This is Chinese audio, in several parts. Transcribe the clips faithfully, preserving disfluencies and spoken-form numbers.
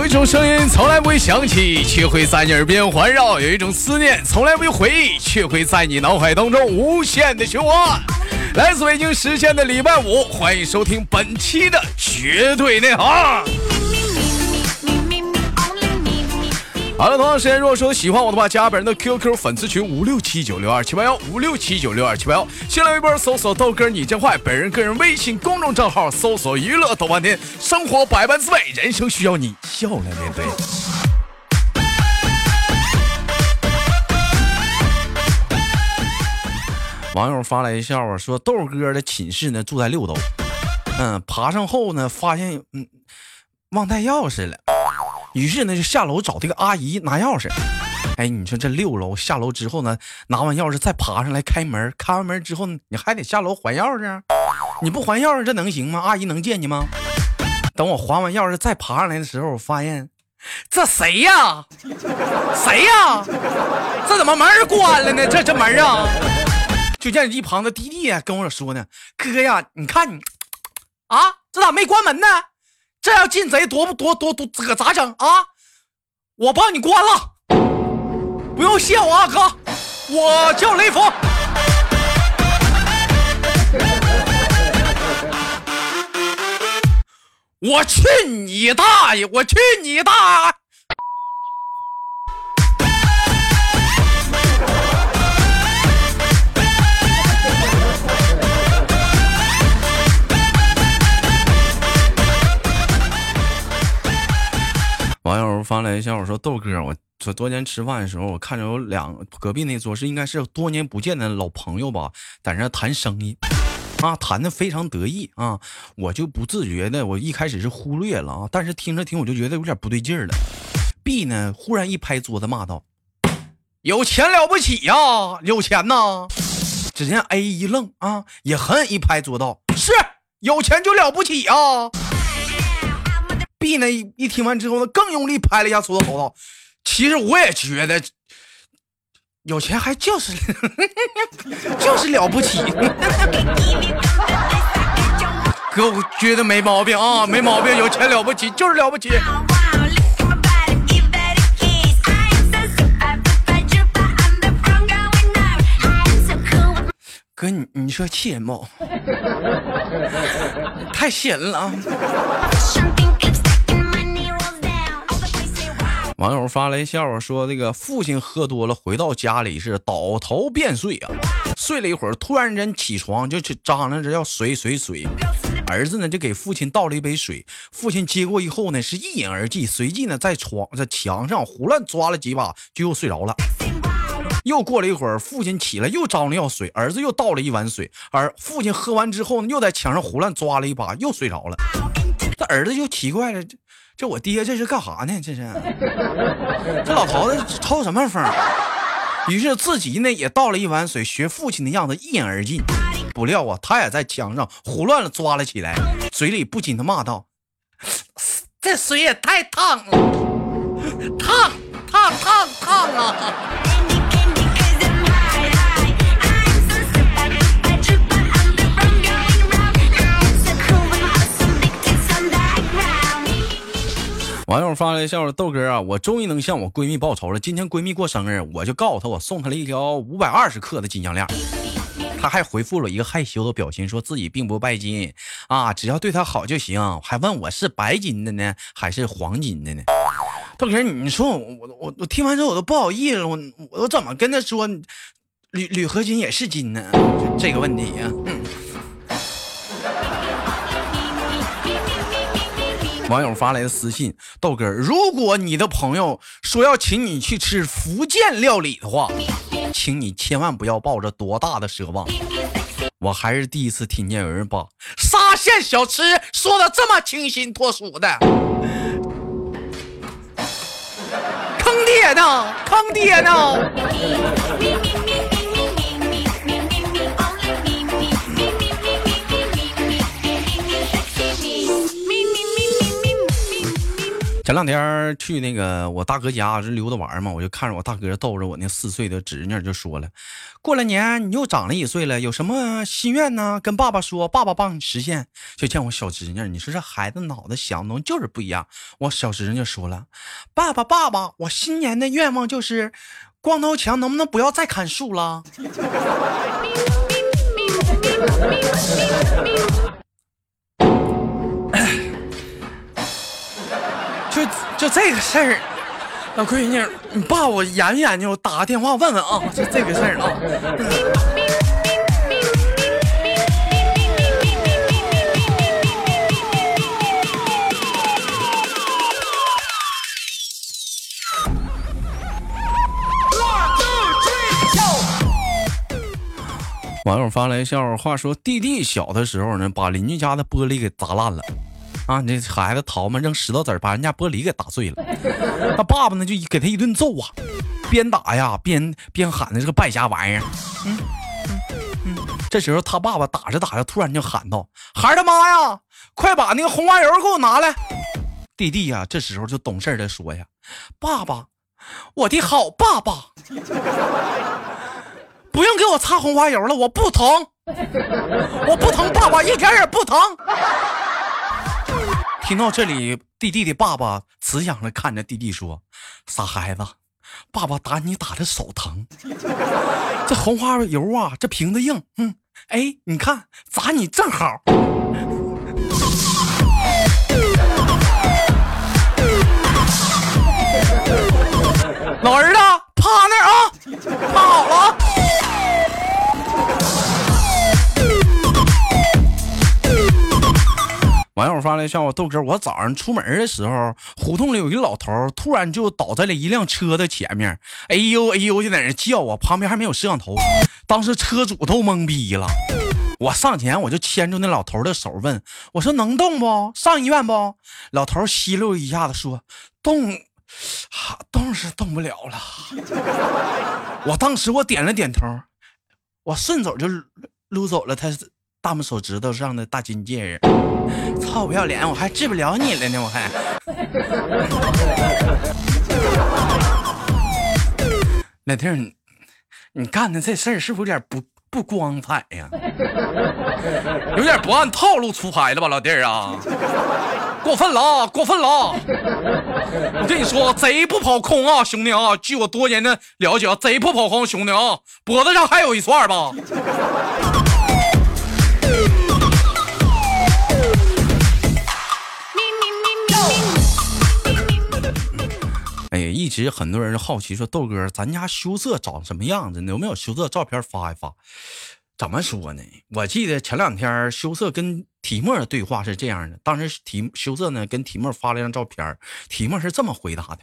有一种声音从来不会响起，却会在你耳边环绕；有一种思念从来不会回忆，却会在你脑海当中无限的循环。来自北京时间的礼拜五，欢迎收听本期的绝对内行。好了，同样时间，如果说喜欢我的话，加本人的 Q Q 粉丝群五六七九六二七八幺五六七九六二七八幺，新浪微博搜索豆哥你真坏，本人个人微信公众账号搜索娱乐豆瓣天，生活百般滋味，人生需要你笑来面对。网友发来一笑啊，说豆哥的寝室呢住在六楼，嗯，爬上后呢发现嗯忘带钥匙了。于是呢就下楼找这个阿姨拿钥匙，哎，你说这六楼下楼之后呢，拿完钥匙再爬上来开门，开完门之后你还得下楼还钥匙，你不还钥匙这能行吗？阿姨能见你吗？等我还完钥匙再爬上来的时候，我发现这谁呀？谁呀？这怎么门关了呢？这这门啊！就见一旁的弟弟跟我说呢，哥呀，你看你啊，这咋没关门呢？这要进贼多不多多多这个咋整啊？我帮你关了，不用谢我啊哥，我叫雷锋。我去你大爷！我去你大爷！网友发来一下，我说豆哥，我昨昨天吃饭的时候，我看着有两隔壁那桌是应该是多年不见的老朋友吧，在那谈生意啊，谈的非常得意啊，我就不自觉的，我一开始是忽略了啊，但是听着听我就觉得有点不对劲儿了。B 呢，忽然一拍桌子骂道：“有钱了不起呀、啊，有钱呐！”只见 A 一愣啊，也狠狠一拍桌道：“是有钱就了不起呀、啊！”B 呢一听完之后呢，更用力拍了一下桌子，吼道：“其实我也觉得有钱还就是呵呵就是了不起。”哥，我觉得没毛病啊，没毛病，有钱了不起就是了不起。哥，你你说气人不？太气人了啊！网友发来笑话说，那个父亲喝多了回到家里是倒头便睡啊，睡了一会儿突然间起床就去张了着要水水水，儿子呢就给父亲倒了一杯水，父亲接过以后呢是一饮而尽，随即呢在床在墙上胡乱抓了几把就又睡着了。又过了一会儿父亲起来又张了要水，儿子又倒了一碗水，而父亲喝完之后呢又在墙上胡乱抓了一把又睡着了。这儿子就奇怪了，这我爹这是干啥呢？这是这老头子抽什么风？于是自己呢也倒了一碗水，学父亲的样子一饮而尽。不料啊，他也在墙上胡乱的抓了起来，嘴里不禁的骂道：“这水也太烫了，烫烫烫烫啊！”网友发来笑话，豆哥啊，我终于能向我闺蜜报仇了。今天闺蜜过生日，我就告诉她，我送她了一条五百二十克的金项链。她还回复了一个害羞的表情，说自己并不拜金啊，只要对她好就行。还问我是白金的呢，还是黄金的呢？豆哥，你说我我我听完之后我都不好意思了，我我怎么跟她说铝铝合金也是金呢？这个问题啊。嗯，网友发来的私信，豆哥，如果你的朋友说要请你去吃福建料理的话，请你千万不要抱着多大的奢望。我还是第一次听见有人把沙县小吃说的这么清新脱俗的，坑爹呢，坑爹呢。前两天去那个我大哥家是溜达玩嘛，我就看着我大哥逗着我那四岁的侄女就说了，过了年你又长了一岁了，有什么心愿呢？跟爸爸说，爸爸帮你实现。就见我小侄女，你说这孩子脑子想的就是不一样。我小侄女就说了，爸爸爸爸，我新年的愿望就是光头强能不能不要再砍树了？就就这个事儿，老闺女，你爸我研究研究，打个电话问问啊，就这个事儿啊。网友发来笑话说，弟弟小的时候呢，把邻居家的玻璃给砸烂了。啊，你这孩子淘嘛，扔石头子儿把人家玻璃给打碎了。他爸爸呢就给他一顿揍啊，边打呀边边喊的这个败家玩意儿。嗯嗯嗯。这时候他爸爸打着打着，突然就喊道：“孩儿他妈呀，快把那个红花油给我拿来！”弟弟呀、啊，这时候就懂事的说呀：“爸爸，我的好爸爸，不用给我擦红花油了，我不疼，我不疼，爸爸一点也不疼。”听到这里，弟弟的爸爸慈祥的看着弟弟说：“傻孩子，爸爸打你打的手疼，这红花油啊，这瓶子硬，嗯，哎，你看砸你正好。”老儿子，趴那啊，趴好了啊。网友发来笑话，豆哥，我早上出门的时候，胡同里有一老头突然就倒在了一辆车的前面，哎呦哎呦就在那叫啊，旁边还没有摄像头，当时车主都懵逼了。我上前我就牵住那老头的手问，我说能动不？上医院不？老头吸溜一下子说，动、啊、动是动不了了。我当时我点了点头，我顺手就撸走了他大拇手指头上的大金戒指。操，不要脸，我还治不了你了呢，我还。老弟，你你干的这事儿是不是有点不不光彩呀、啊？有点不按套路出牌了吧，老弟啊？过分了啊，过分了啊！我跟你说，贼不跑空啊，兄弟啊！据我多年的了解，贼不跑空，兄弟啊，脖子上还有一串吧。哎，一直很多人好奇说，豆哥，咱家羞涩长什么样子呢？有没有羞涩照片发一发？怎么说呢？我记得前两天羞涩跟提莫的对话是这样的，当时提羞涩呢跟提莫发了一张照片，提莫是这么回答的：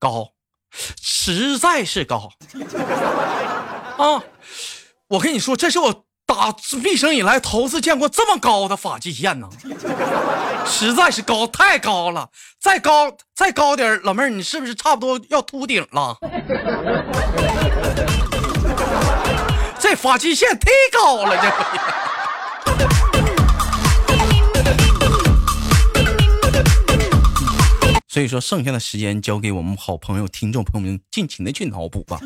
高，实在是高啊！我跟你说，这是我打毕生以来头次见过这么高的发际线呢，实在是高，太高了，再高再高点，老妹儿你是不是差不多要秃顶了？这发际线忒高了，这。所以说，剩下的时间交给我们好朋友、听众朋友们尽情的去脑补吧。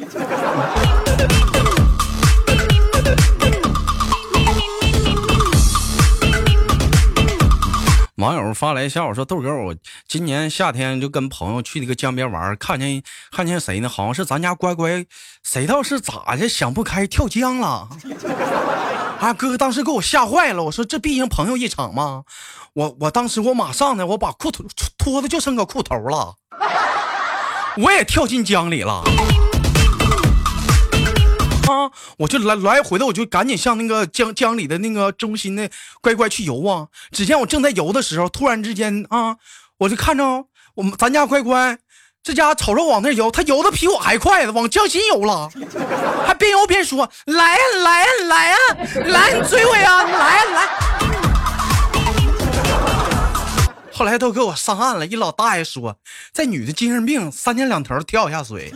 网友发来笑，我说豆哥，我今年夏天就跟朋友去那个江边玩，看见看见谁呢？好像是咱家乖乖，谁倒是咋的想不开跳江了。啊，哥哥当时给我吓坏了，我说这毕竟朋友一场嘛，我我当时我马上呢，我把裤头脱的就剩个裤头了，我也跳进江里了。啊！我就来来回的，我就赶紧向那个江江里的那个中心的乖乖去游啊！只见我正在游的时候，突然之间啊，我就看着我们咱家乖乖，这家瞅着往那游，他游的比我还快的，往江心游了，还边游边说：“来呀、啊、来呀、啊、来呀、啊、来，你追我呀！来呀、啊、来。”后来都给我上岸了，一老大爷说：“这女的精神病，三天两头跳一下水。”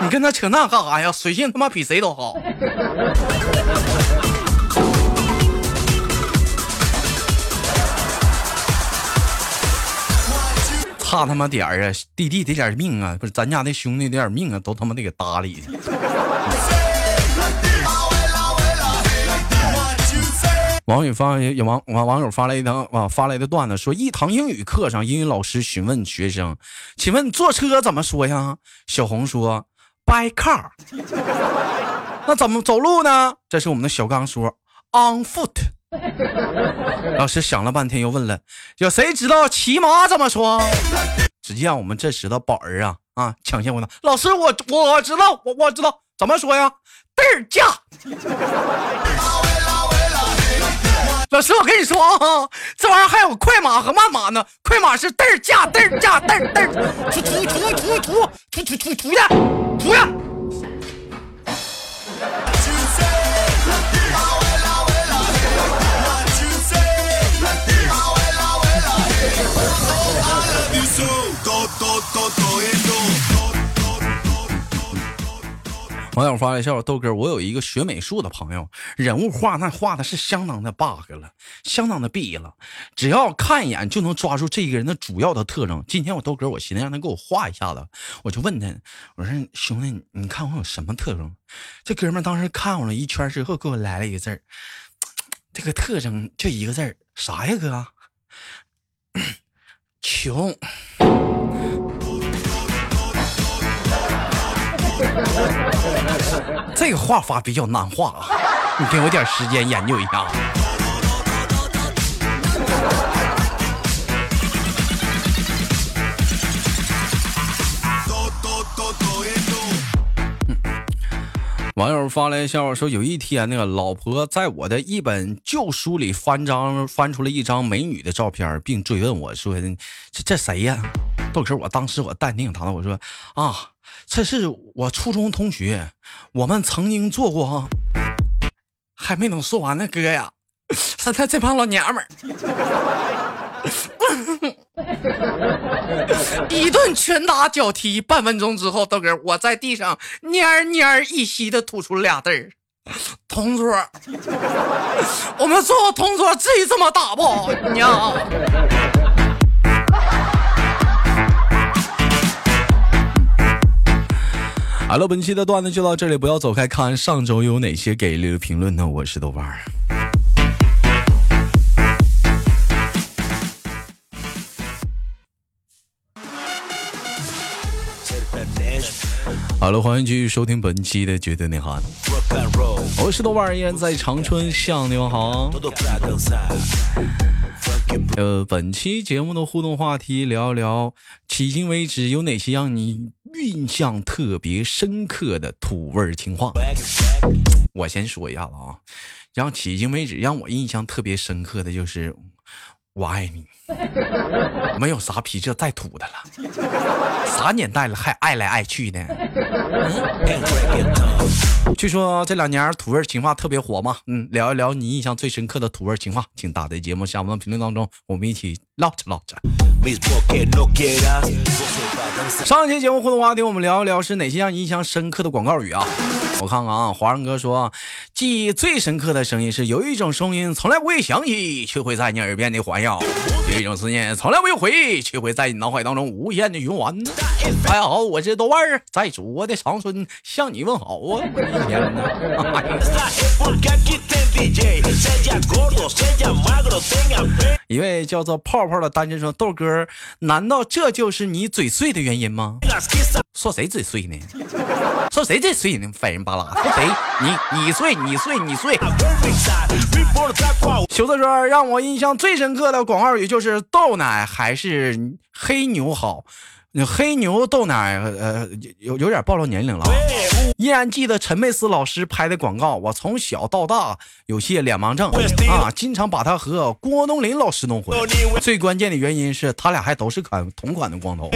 你跟他扯那干啥呀？水性他妈比谁都好。差他妈点儿啊，弟弟得点命啊，不是咱家的兄弟得点命啊，都他妈得给搭理。网友发也网网网友发来一堂啊发来的段子，说一堂英语课上，英语老师询问学生：“请问坐车怎么说呀？”小红说 ：“By car。”那怎么走路呢？这是我们的小刚说 ：“On foot。”老师想了半天，又问了：“有谁知道骑马怎么说？”只见我们这时的宝儿啊啊抢先回答：“老师，我我知道，我我知道怎么说呀？嘚儿驾。”老师，我跟你说啊，这玩意儿还有快马和慢马呢。快马是嘚儿驾，嘚儿驾，嘚儿嘚儿，出出出出出出出出呀，出呀！网友发来笑，豆哥，我有一个学美术的朋友，人物画那画的是相当的 bug 了，相当的逼了，只要看一眼就能抓住这个人的主要的特征。今天我豆哥，我寻思让他给我画一下子，我就问他，我说兄弟，你看我有什么特征？这哥们当时看我了一圈之后，给我来了一个字儿，这个特征就一个字儿，啥呀哥？穷。这个画法比较难画啊，你给我点时间研究一下。网友发来笑话说，有一天那个老婆在我的一本旧书里翻张翻出了一张美女的照片，并追问我说，这这谁呀？豆哥，我当时我淡定他了，我说啊，这是我初中同学，我们曾经做过啊。还没能说完呢，哥呀，现在这帮老娘们儿一顿拳打脚踢，半分钟之后，豆哥我在地上蔫蔫一息的吐出俩字儿：同桌。我们做同桌至于这么打不好娘？好了，本期的段子就到这里，不要走开，看上周有哪些给力的评论呢？我是豆瓣儿。好了，欢迎继续收听本期的绝对内涵，我是豆瓣儿，依然在长春向你们好。呃，本期节目的互动话题，聊聊迄今为止有哪些让你印象特别深刻的土味情话。我先说一下了啊，让迄今为止让我印象特别深刻的就是我爱你，没有啥比这再土的了，啥年代了还爱来爱去呢？嗯、据说这两年土味情话特别火嘛，嗯，聊一聊你印象最深刻的土味情话，请打在节目下方评论当中，我们一起唠着唠着。上一期节目互动话题，我们聊一聊是哪些让你印象深刻的广告语啊？我看看啊，华人哥说，记忆最深刻的声音是有一种声音从来不会响起，却会在你耳边的环绕；有一种思念从来不会回忆，却会在你脑海当中无限的循环。大家好，我是豆瓣儿，在祖国的长春向你问好啊！天哪！一位叫做泡泡的单身说：“豆哥，难道这就是你嘴碎的原因吗？”说谁嘴碎呢？说谁嘴碎呢？反人巴拉，说谁？你你碎你碎你碎。小子说，让我印象最深刻的广告语就是豆奶还是黑牛好。黑牛豆奶呃有有点暴露年龄了，依然记得陈佩斯老师拍的广告，我从小到大有些脸盲症啊，经常把他和郭冬临老师弄混，最关键的原因是他俩还都是款同款的光头。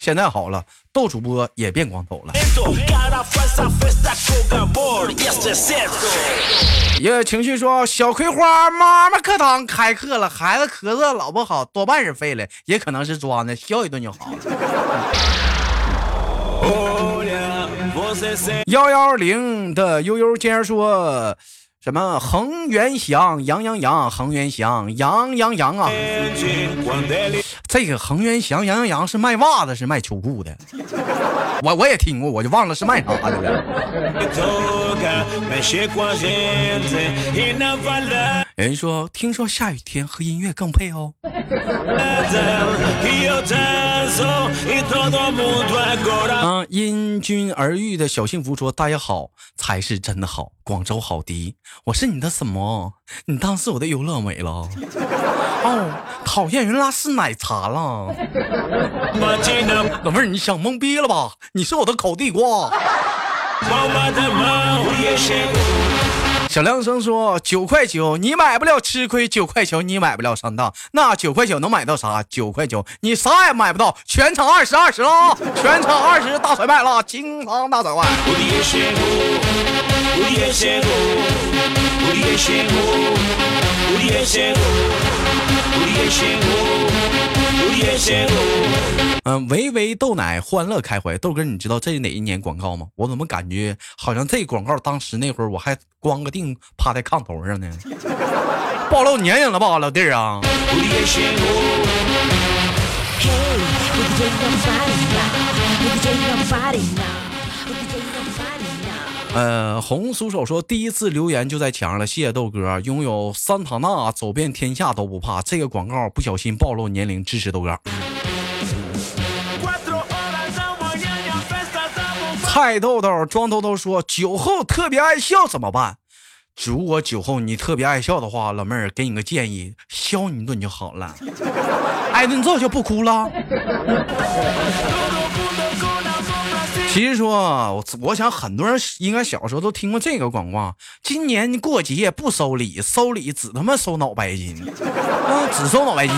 现在好了，豆主播也变光头了。也情绪说，小葵花妈妈课堂开课了，孩子咳嗽老不好，多半是废了，也可能是装的，削一顿就好了。幺幺零的悠悠接着说，什么恒源祥，杨杨杨，恒源祥，杨杨杨啊！这个恒源祥杨阳洋是卖袜子是卖秋裤的，我我也听过，我就忘了是卖啥的了。人说听说下雨天和音乐更配哦。啊，因君而遇的小幸福说：“大家好，才是真的好，广州好迪，我是你的什么？你当是我的优乐美了？哦，讨厌，原来是奶茶了。老妹儿，你想懵逼了吧？你是我的烤地瓜。”小亮生说：“九块九，你买不了吃亏；九块九，你买不了上当。那九块九能买到啥？九块九，你啥也买不到。全场二十二十了，全场二十大甩卖了，清仓大甩卖。”嗯，维维豆奶欢乐开怀，豆哥，你知道这是哪一年广告吗？我怎么感觉好像这广告当时那会儿我还光个腚趴在炕头上呢？暴露年龄了吧，老弟儿啊！呃，红薯手说第一次留言就在墙上了，谢谢豆哥，拥有三塔纳走遍天下都不怕，这个广告不小心暴露年龄，支持豆哥。菜豆豆装豆豆说酒后特别爱笑怎么办？如果酒后你特别爱笑的话，老妹儿给你个建议，削你一顿就好了，挨顿揍就不哭了。其实说 我, 我想很多人应该小时候都听过这个广告，今年过节不收礼，收礼只他妈收脑白金啊，只收脑白金。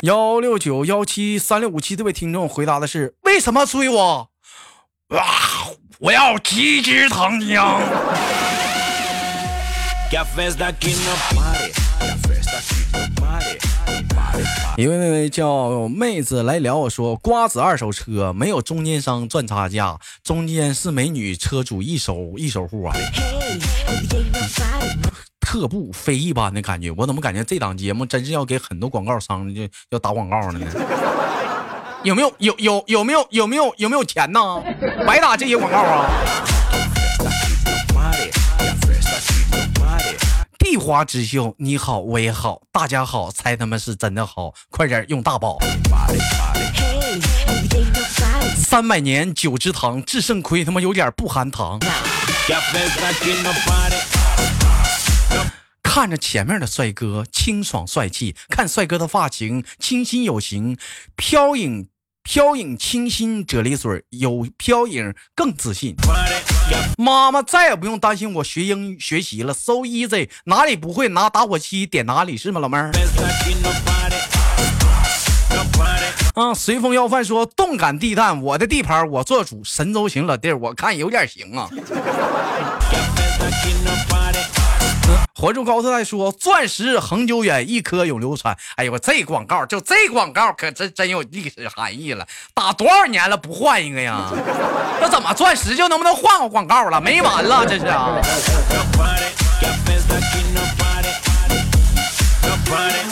幺六九幺七三六五七这位听众回答的是为什么追我哇，我要鸡汁糖浆。一位妹妹叫妹子来聊我说瓜子二手车没有中间商赚差价，中间是美女车主一手一手户啊，特步非一般的感觉，我怎么感觉这档节目真是要给很多广告商就要打广告呢？有没有有有有没有有没有有没有钱呢？白打这些广告啊！地花之秀，你好，我也好，大家好，猜他们是真的好，快点用大宝。三百年九芝堂，至圣亏他妈有点不含糖。看着前面的帅哥，清爽帅气；看帅哥的发型，清新有型，飘影飘影清新啫喱水，有飘影更自信。妈妈再也不用担心我学英语学习了 ，so easy， 哪里不会拿打火机点哪里，是吗，老妹儿？啊，随风要饭说动感地带，我的地盘我做主，神州行老弟，我看有点行啊。活住高特在说钻石恒久远，一颗永流传。哎呦，这广告就这广告可真真有历史含义了，打多少年了不换一个呀？那怎么钻石就能不能换个广告了？没完了这是啊！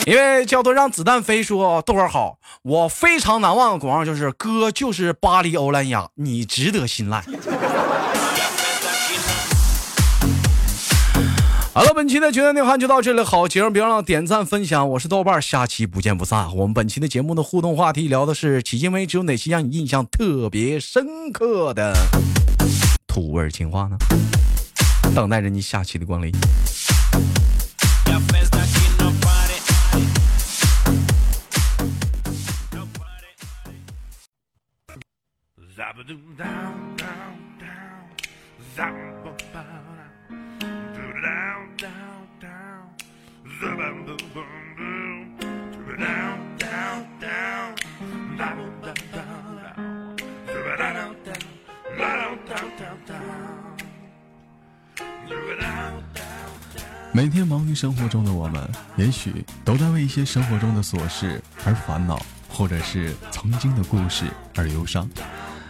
因为叫做让子弹飞说豆哥好，我非常难忘的广告就是哥就是巴黎欧莱雅，你值得信赖。好了，本期的《决战内涵》就到这里，好节目别忘了点赞分享，我是豆瓣，下期不见不散。我们本期的节目的互动话题聊的是迄今为止有哪些让你印象特别深刻的土味情话呢？等待着你下期的光临。每天忙于生活中的我们，也许都在为一些生活中的琐事而烦恼，或者是曾经的故事而忧伤。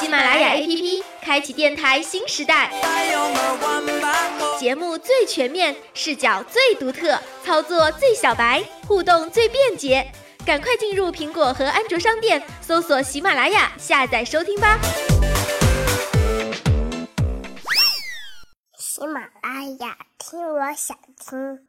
喜马拉雅 A P P 开启电台新时代，节目最全面，视角最独特，操作最小白，互动最便捷，赶快进入苹果和安卓商店，搜索喜马拉雅，下载收听吧。喜马拉雅，听我想听。